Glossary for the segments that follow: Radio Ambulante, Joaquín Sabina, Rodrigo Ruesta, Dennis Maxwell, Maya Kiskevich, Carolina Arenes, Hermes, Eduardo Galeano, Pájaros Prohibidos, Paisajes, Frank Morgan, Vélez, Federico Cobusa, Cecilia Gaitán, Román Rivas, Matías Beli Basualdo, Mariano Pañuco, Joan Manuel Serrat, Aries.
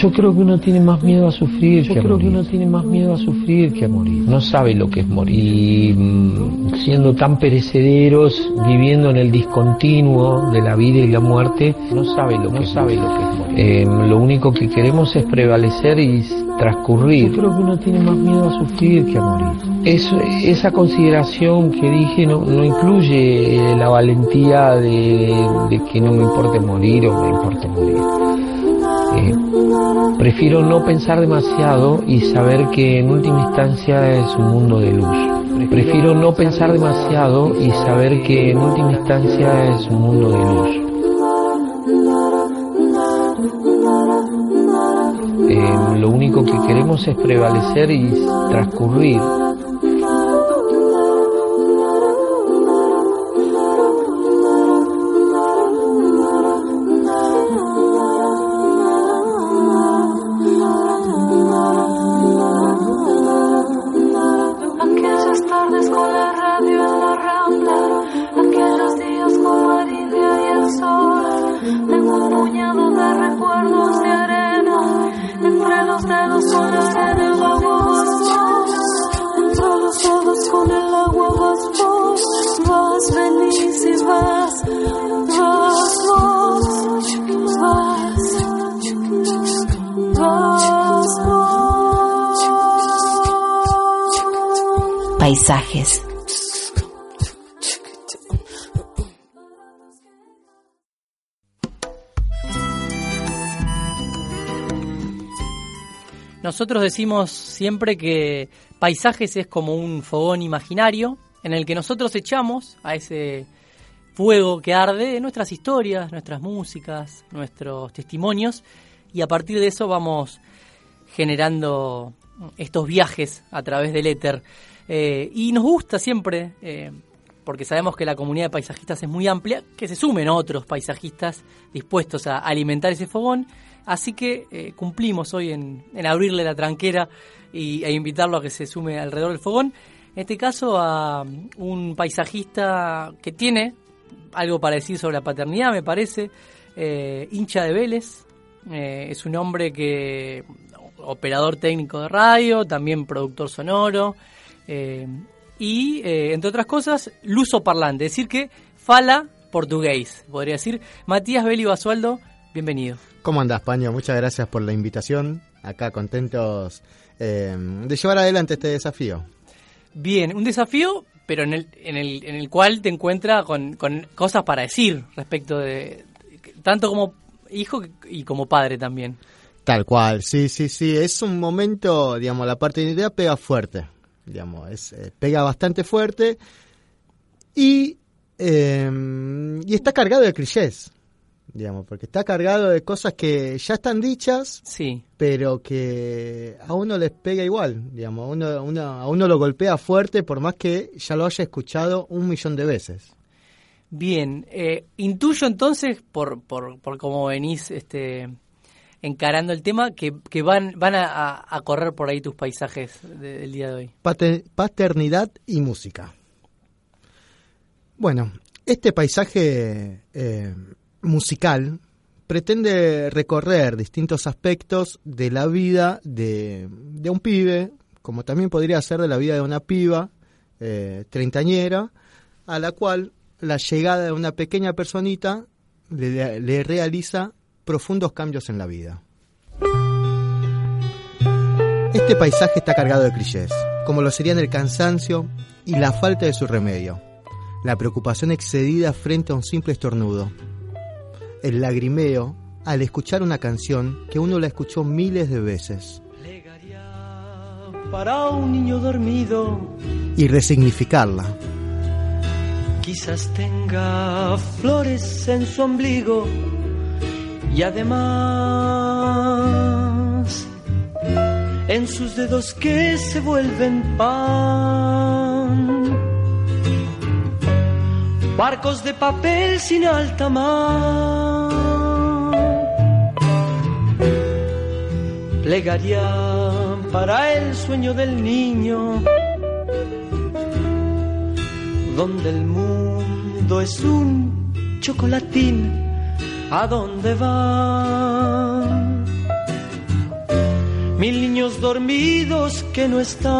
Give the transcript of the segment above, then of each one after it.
Yo creo que uno tiene más miedo a sufrir que a morir. No sabe lo que es morir. Y siendo tan perecederos, viviendo en el discontinuo de la vida y la muerte, no sabe lo que es morir. Lo único que queremos es prevalecer y transcurrir. Yo creo que uno tiene más miedo a sufrir que a morir. Esa consideración que dije no incluye la valentía de que no me importe morir o me importe morir. Prefiero no pensar demasiado y saber que en última instancia es un mundo de luz. Prefiero no pensar demasiado y saber que en última instancia es un mundo de luz. Lo único que queremos es prevalecer y transcurrir. Paisajes. Nosotros decimos siempre que Paisajes es como un fogón imaginario en el que nosotros echamos a ese fuego que arde nuestras historias, nuestras músicas, nuestros testimonios, y a partir de eso vamos generando estos viajes a través del éter. Y nos gusta siempre, porque sabemos que la comunidad de paisajistas es muy amplia, que se sumen otros paisajistas dispuestos a alimentar ese fogón. Así que cumplimos hoy en abrirle la tranquera e invitarlo a que se sume alrededor del fogón. En este caso a un paisajista que tiene algo para decir sobre la paternidad, me parece, hincha de Vélez. Es un hombre que, operador técnico de radio, también productor sonoro. Y entre otras cosas, luso parlante, es decir, que fala portugués, podría decir. Matías Beli Basualdo, bienvenido. ¿Cómo andás, Paño? Muchas gracias por la invitación. Acá contentos de llevar adelante este desafío. Bien, un desafío, pero en el cual te encuentras con cosas para decir respecto de tanto como hijo y como padre también. Tal cual, sí. Es un momento, digamos, la paternidad pega fuerte. Digamos, pega bastante fuerte y está cargado de clichés, digamos, porque está cargado de cosas que ya están dichas, sí, pero que a uno les pega igual, digamos, a uno lo golpea fuerte por más que ya lo haya escuchado 1.000.000 de veces. Bien, intuyo entonces, por cómo venís encarando el tema, que van a correr por ahí tus paisajes del día de hoy. Paternidad y música. Bueno, este paisaje musical pretende recorrer distintos aspectos de la vida de un pibe, como también podría ser de la vida de una piba treintañera, a la cual la llegada de una pequeña personita le realiza profundos cambios en la vida. Este paisaje está cargado de clichés, como lo serían el cansancio y la falta de su remedio, la preocupación excedida frente a un simple estornudo, el lagrimeo al escuchar una canción que uno la escuchó miles de veces, para un niño dormido, y resignificarla. Quizás tenga flores en su ombligo y además en sus dedos que se vuelven pan, barcos de papel sin alta mar, plegaría para el sueño del niño, donde el mundo es un chocolatín. ¿A dónde van? mil niños dormidos que no están,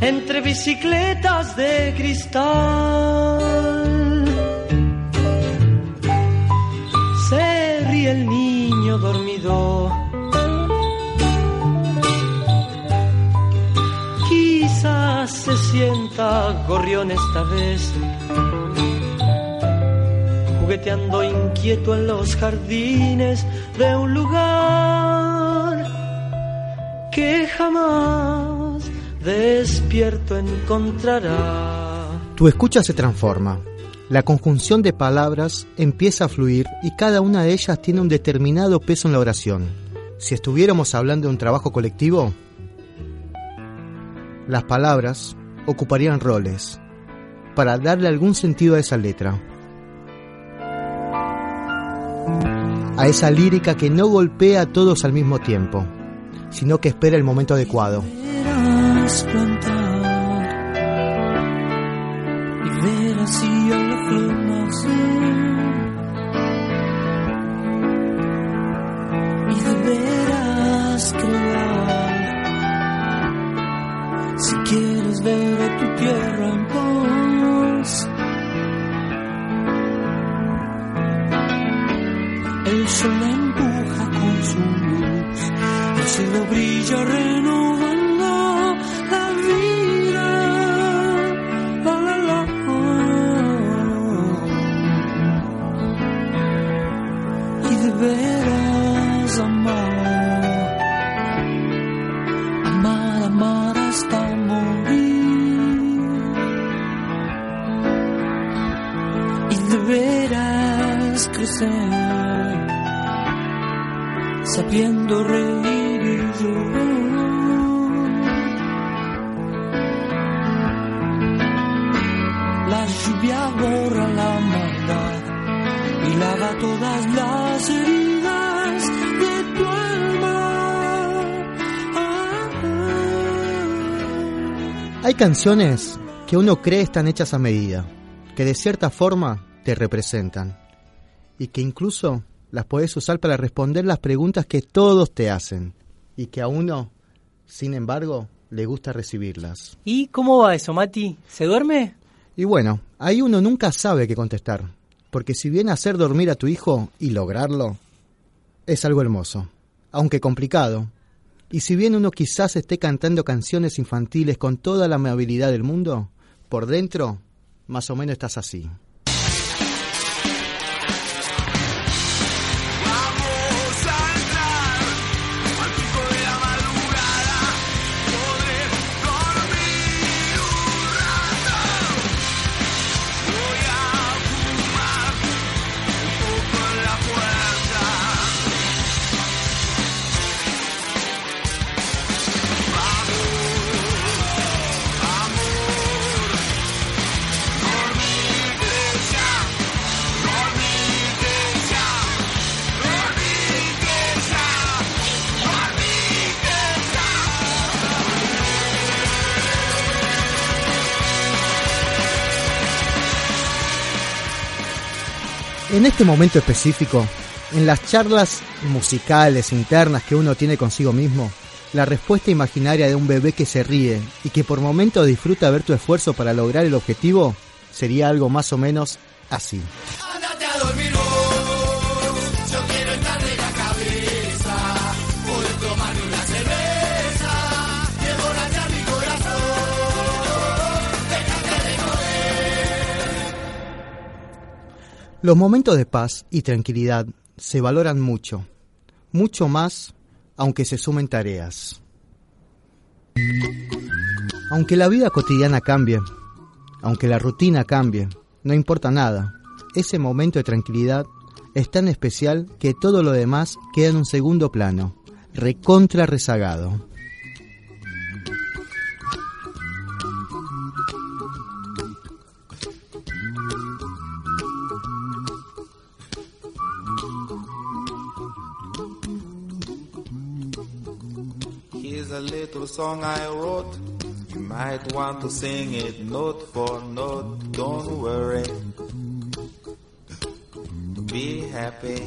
entre bicicletas de cristal. Se ríe el niño dormido, quizás se sienta gorrión esta vez, jugueteando inquieto en los jardines de un lugar que jamás despierto encontrará. Tu escucha se transforma. La conjunción de palabras empieza a fluir y cada una de ellas tiene un determinado peso en la oración. Si estuviéramos hablando de un trabajo colectivo, las palabras ocuparían roles para darle algún sentido a esa letra, a esa lírica que no golpea a todos al mismo tiempo, sino que espera el momento adecuado. Verás plantar, y verás y a la flor nacer, y deberás crear, si quieres ver a tu tierra en paz. El sol la empuja con su luz, el cielo brilla renovando la vida. La la la. Y deberás amar, amar, amar hasta morir. Y deberás crecer, sabiendo reír y llorar. La lluvia borra la maldad y lava todas las heridas de tu alma. Ah, ah. Hay canciones que uno cree están hechas a medida, que de cierta forma te representan y que incluso las podés usar para responder las preguntas que todos te hacen y que a uno, sin embargo, le gusta recibirlas. ¿Y cómo va eso, Mati? ¿Se duerme? Y bueno, ahí uno nunca sabe qué contestar, porque si bien hacer dormir a tu hijo y lograrlo es algo hermoso, aunque complicado, y si bien uno quizás esté cantando canciones infantiles con toda la amabilidad del mundo, por dentro, más o menos estás así. En este momento específico, en las charlas musicales internas que uno tiene consigo mismo, la respuesta imaginaria de un bebé que se ríe y que por momentos disfruta ver tu esfuerzo para lograr el objetivo, sería algo más o menos así. Ándate a dormir vos, yo quiero estar de la cabeza, voy a tomar una cerveza, llevo a echar mi corazón, déjate de joder. Los momentos de paz y tranquilidad se valoran mucho, mucho más, aunque se sumen tareas. Aunque la vida cotidiana cambie, aunque la rutina cambie, no importa nada. Ese momento de tranquilidad es tan especial que todo lo demás queda en un segundo plano, recontra rezagado. A little song I wrote, you might want to sing it note for note. Don't worry, be happy,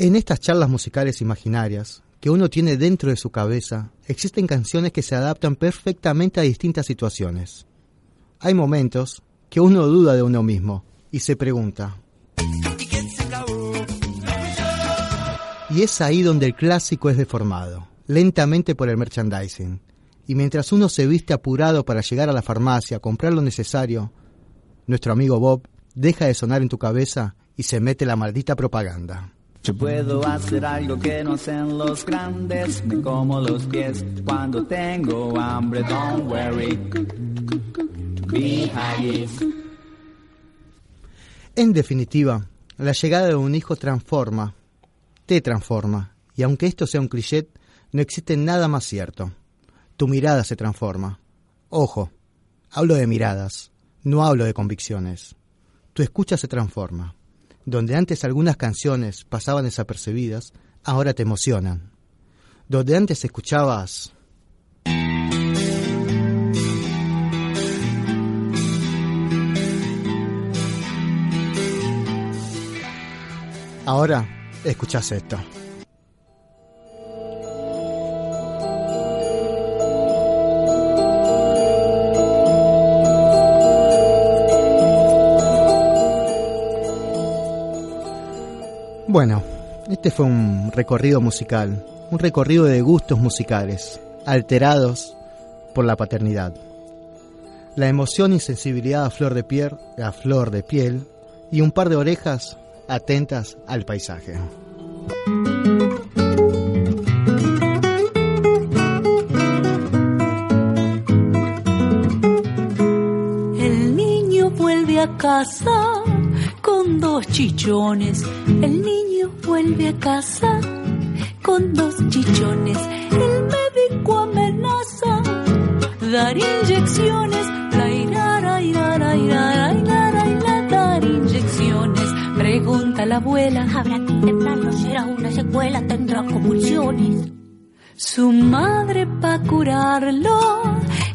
En estas charlas musicales imaginarias que uno tiene dentro de su cabeza, existen canciones que se adaptan perfectamente a distintas situaciones. Hay momentos que uno duda de uno mismo y se pregunta. Y es ahí donde el clásico es deformado, lentamente por el merchandising. Y mientras uno se viste apurado para llegar a la farmacia a comprar lo necesario, nuestro amigo Bob deja de sonar en tu cabeza y se mete la maldita propaganda. Yo puedo hacer algo que no hacen los grandes, me como los pies cuando tengo hambre, don't worry, Paisajes. En definitiva, la llegada de un hijo transforma, te transforma, y aunque esto sea un cliché, no existe nada más cierto. Tu mirada se transforma. Ojo, hablo de miradas, no hablo de convicciones. Tu escucha se transforma. Donde antes algunas canciones pasaban desapercibidas, ahora te emocionan. Donde antes escuchabas... Ahora escuchás esto. Bueno, este fue un recorrido musical, un recorrido de gustos musicales, alterados por la paternidad. La emoción y sensibilidad a flor de piel y un par de orejas atentas al paisaje. El niño vuelve a casa con dos chichones. El niño vuelve a casa con dos chichones. El médico amenaza dar inyecciones. La irara, irara, irara, irara, irara, dar inyecciones. Pregunta a la abuela, ¿habrá que intentarlo? ¿Será una secuela? ¿Tendrá convulsiones? Su madre pa' curarlo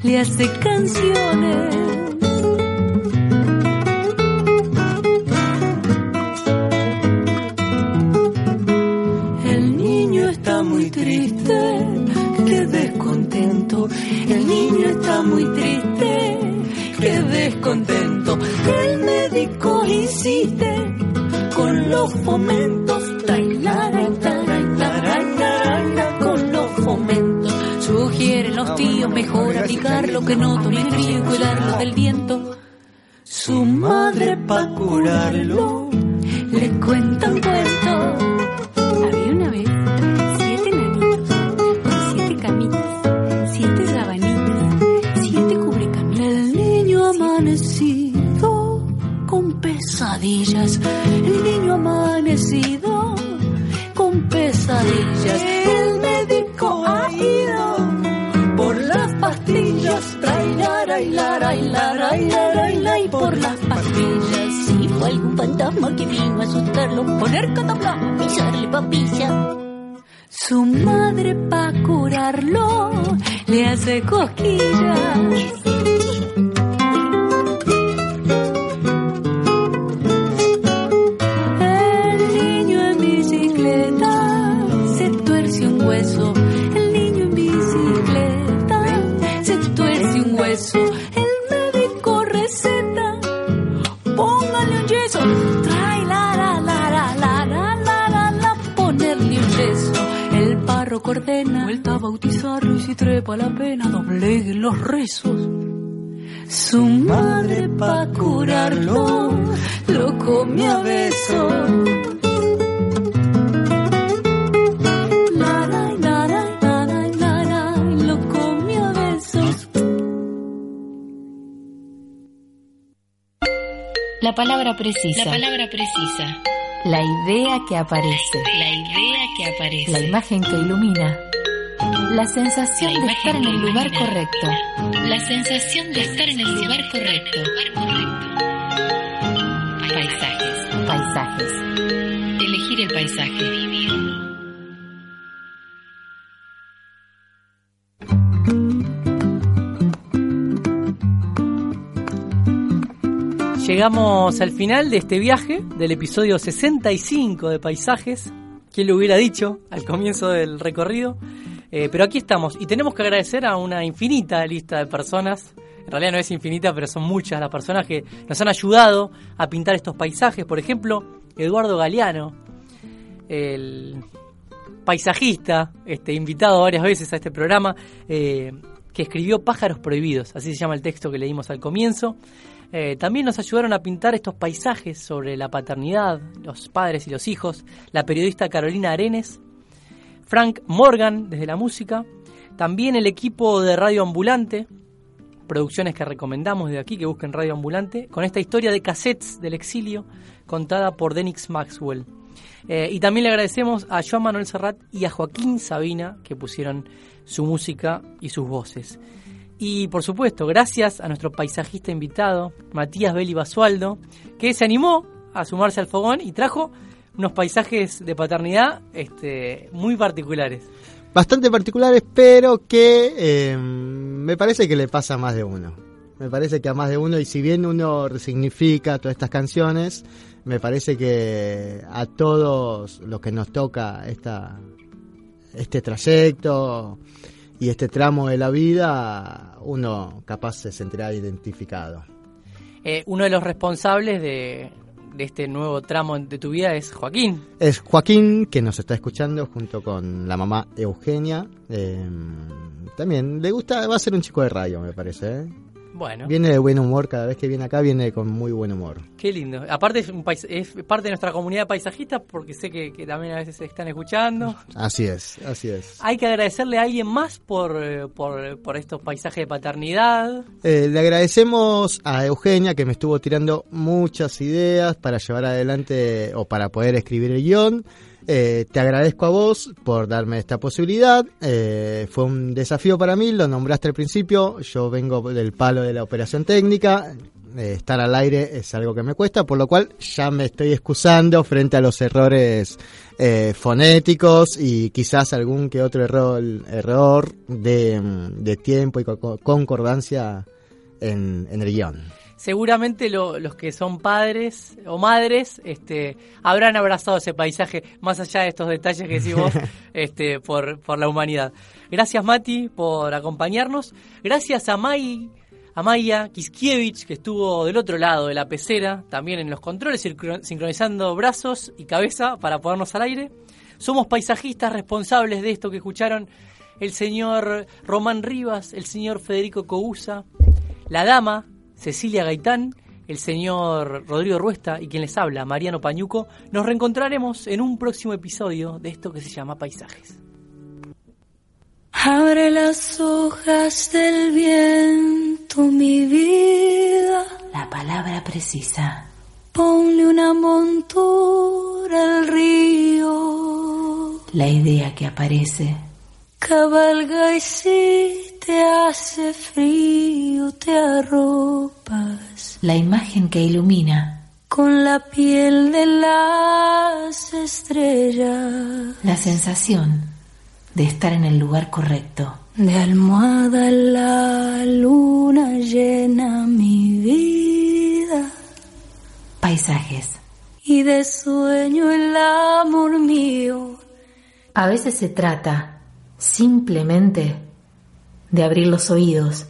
le hace canciones. Triste, qué descontento. El niño está muy triste, qué descontento. El médico insiste con los fomentos. Tailara, taray, taray, taray, con los fomentos. Sugieren los tíos, mejor aplicar lo que no tome frío y cuidarlo del viento. Su madre pa' curarlo le cuenta un cuento. Había una vez pesadillas, el niño amanecido con pesadillas. El médico ha ido por las pastillas, trailara y lara y lara y lara y la y por las pastillas. Si fue algún fantasma que vino a asustarlo, poner cataplasma, pisarle papilla. Su madre pa' curarlo le hace cosquillas. Ordena, vuelta a bautizarlo y si trepa la pena, dobleguen los rezos. Su madre pa' curarlo lo come a besos. La palabra precisa. La palabra precisa. La idea que aparece. La idea que aparece. La imagen que ilumina. La sensación de estar en el lugar correcto. La sensación de estar en el lugar correcto. Paisajes. Paisajes. Elegir el paisaje. Llegamos al final de este viaje, del episodio 65 de Paisajes. ¿Quién lo hubiera dicho al comienzo del recorrido? Pero aquí estamos y tenemos que agradecer a una infinita lista de personas. En realidad no es infinita, pero son muchas las personas que nos han ayudado a pintar estos paisajes. Por ejemplo, Eduardo Galeano, el paisajista, invitado varias veces a este programa, que escribió Pájaros Prohibidos, así se llama el texto que leímos al comienzo. También nos ayudaron a pintar estos paisajes sobre la paternidad, los padres y los hijos, la periodista Carolina Arenes, Frank Morgan desde la música, también el equipo de Radio Ambulante, producciones que recomendamos desde aquí, que busquen Radio Ambulante, con esta historia de cassettes del exilio contada por Dennis Maxwell. Y también le agradecemos a Joan Manuel Serrat y a Joaquín Sabina, que pusieron su música y sus voces. Y por supuesto, gracias a nuestro paisajista invitado, Matías Beli Basualdo, que se animó a sumarse al fogón y trajo unos paisajes de paternidad muy particulares. Bastante particulares, pero que me parece que le pasa a más de uno. Me parece que a más de uno, y si bien uno resignifica todas estas canciones, me parece que a todos los que nos toca este trayecto y este tramo de la vida, uno capaz se sentirá identificado. Uno de los responsables de este nuevo tramo de tu vida es Joaquín. Es Joaquín, que nos está escuchando junto con la mamá Eugenia. También le gusta, va a ser un chico de radio, me parece, ¿eh? Bueno. Viene de buen humor, cada vez que viene acá viene con muy buen humor. Qué lindo. Aparte es parte de nuestra comunidad paisajista, porque sé que también a veces se están escuchando. Así es, así es. Hay que agradecerle a alguien más por estos paisajes de paternidad. Le agradecemos a Eugenia, que me estuvo tirando muchas ideas para llevar adelante o para poder escribir el guión. Te agradezco a vos por darme esta posibilidad. Fue un desafío para mí, lo nombraste al principio. Yo vengo del palo de la operación técnica. Estar al aire es algo que me cuesta, por lo cual ya me estoy excusando frente a los errores fonéticos y quizás algún que otro error de tiempo y concordancia en el guión. Seguramente los que son padres o madres habrán abrazado ese paisaje, más allá de estos detalles que decís vos, por la humanidad. Gracias, Mati, por acompañarnos. Gracias a Maya Kiskevich, que estuvo del otro lado de la pecera, también en los controles, sincronizando brazos y cabeza para ponernos al aire. Somos paisajistas responsables de esto que escucharon el señor Román Rivas, el señor Federico Cobusa, la dama Cecilia Gaitán, el señor Rodrigo Ruesta y quien les habla, Mariano Pañuco. Nos reencontraremos en un próximo episodio de esto que se llama Paisajes. Abre las hojas del viento, mi vida. La palabra precisa. Ponle una montura al río. La idea que aparece. Cabalga y si te hace frío, te arropas. La imagen que ilumina. Con la piel de las estrellas. La sensación de estar en el lugar correcto. De almohada la luna llena mi vida. Paisajes. Y de sueño el amor mío. A veces se trata simplemente de abrir los oídos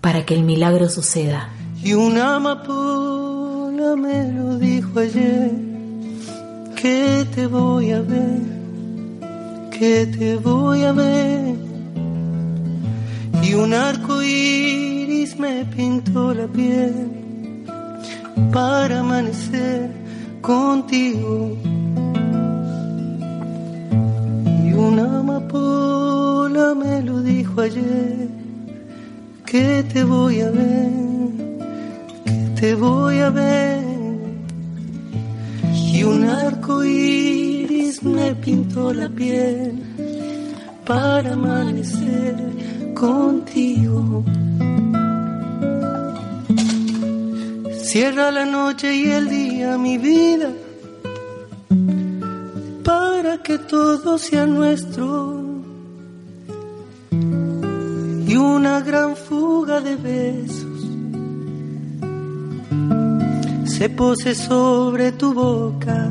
para que el milagro suceda. Y una amapola me lo dijo ayer, que te voy a ver, que te voy a ver. Y un arco iris me pintó la piel para amanecer contigo. Una amapola me lo dijo ayer, que te voy a ver, que te voy a ver. Y un arco iris me pintó la piel para amanecer contigo. Cierra la noche y el día, mi vida, para que todo sea nuestro. Y una gran fuga de besos se pose sobre tu boca.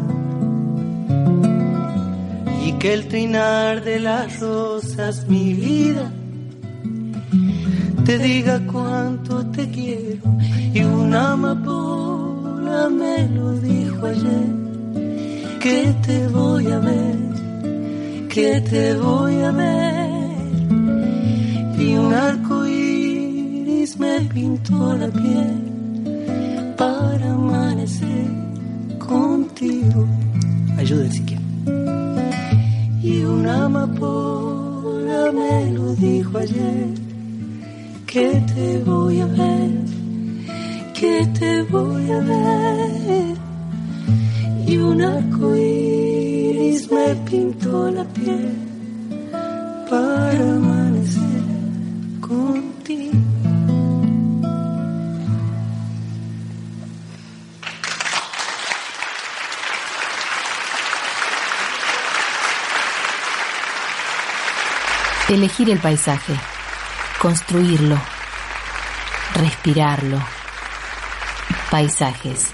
que el trinar de las rosas, mi vida, te diga cuánto te quiero. Y una amapola me lo dijo ayer, que te voy a ver, que te voy a ver. Y un arco iris me pintó la piel para amanecer contigo. Ayuda si quieren. Y una amapola me lo dijo ayer, que te voy a ver, que te voy a ver. Y un arco iris me pintó la piel para amanecer contigo. Elegir el paisaje, construirlo, respirarlo. Paisajes.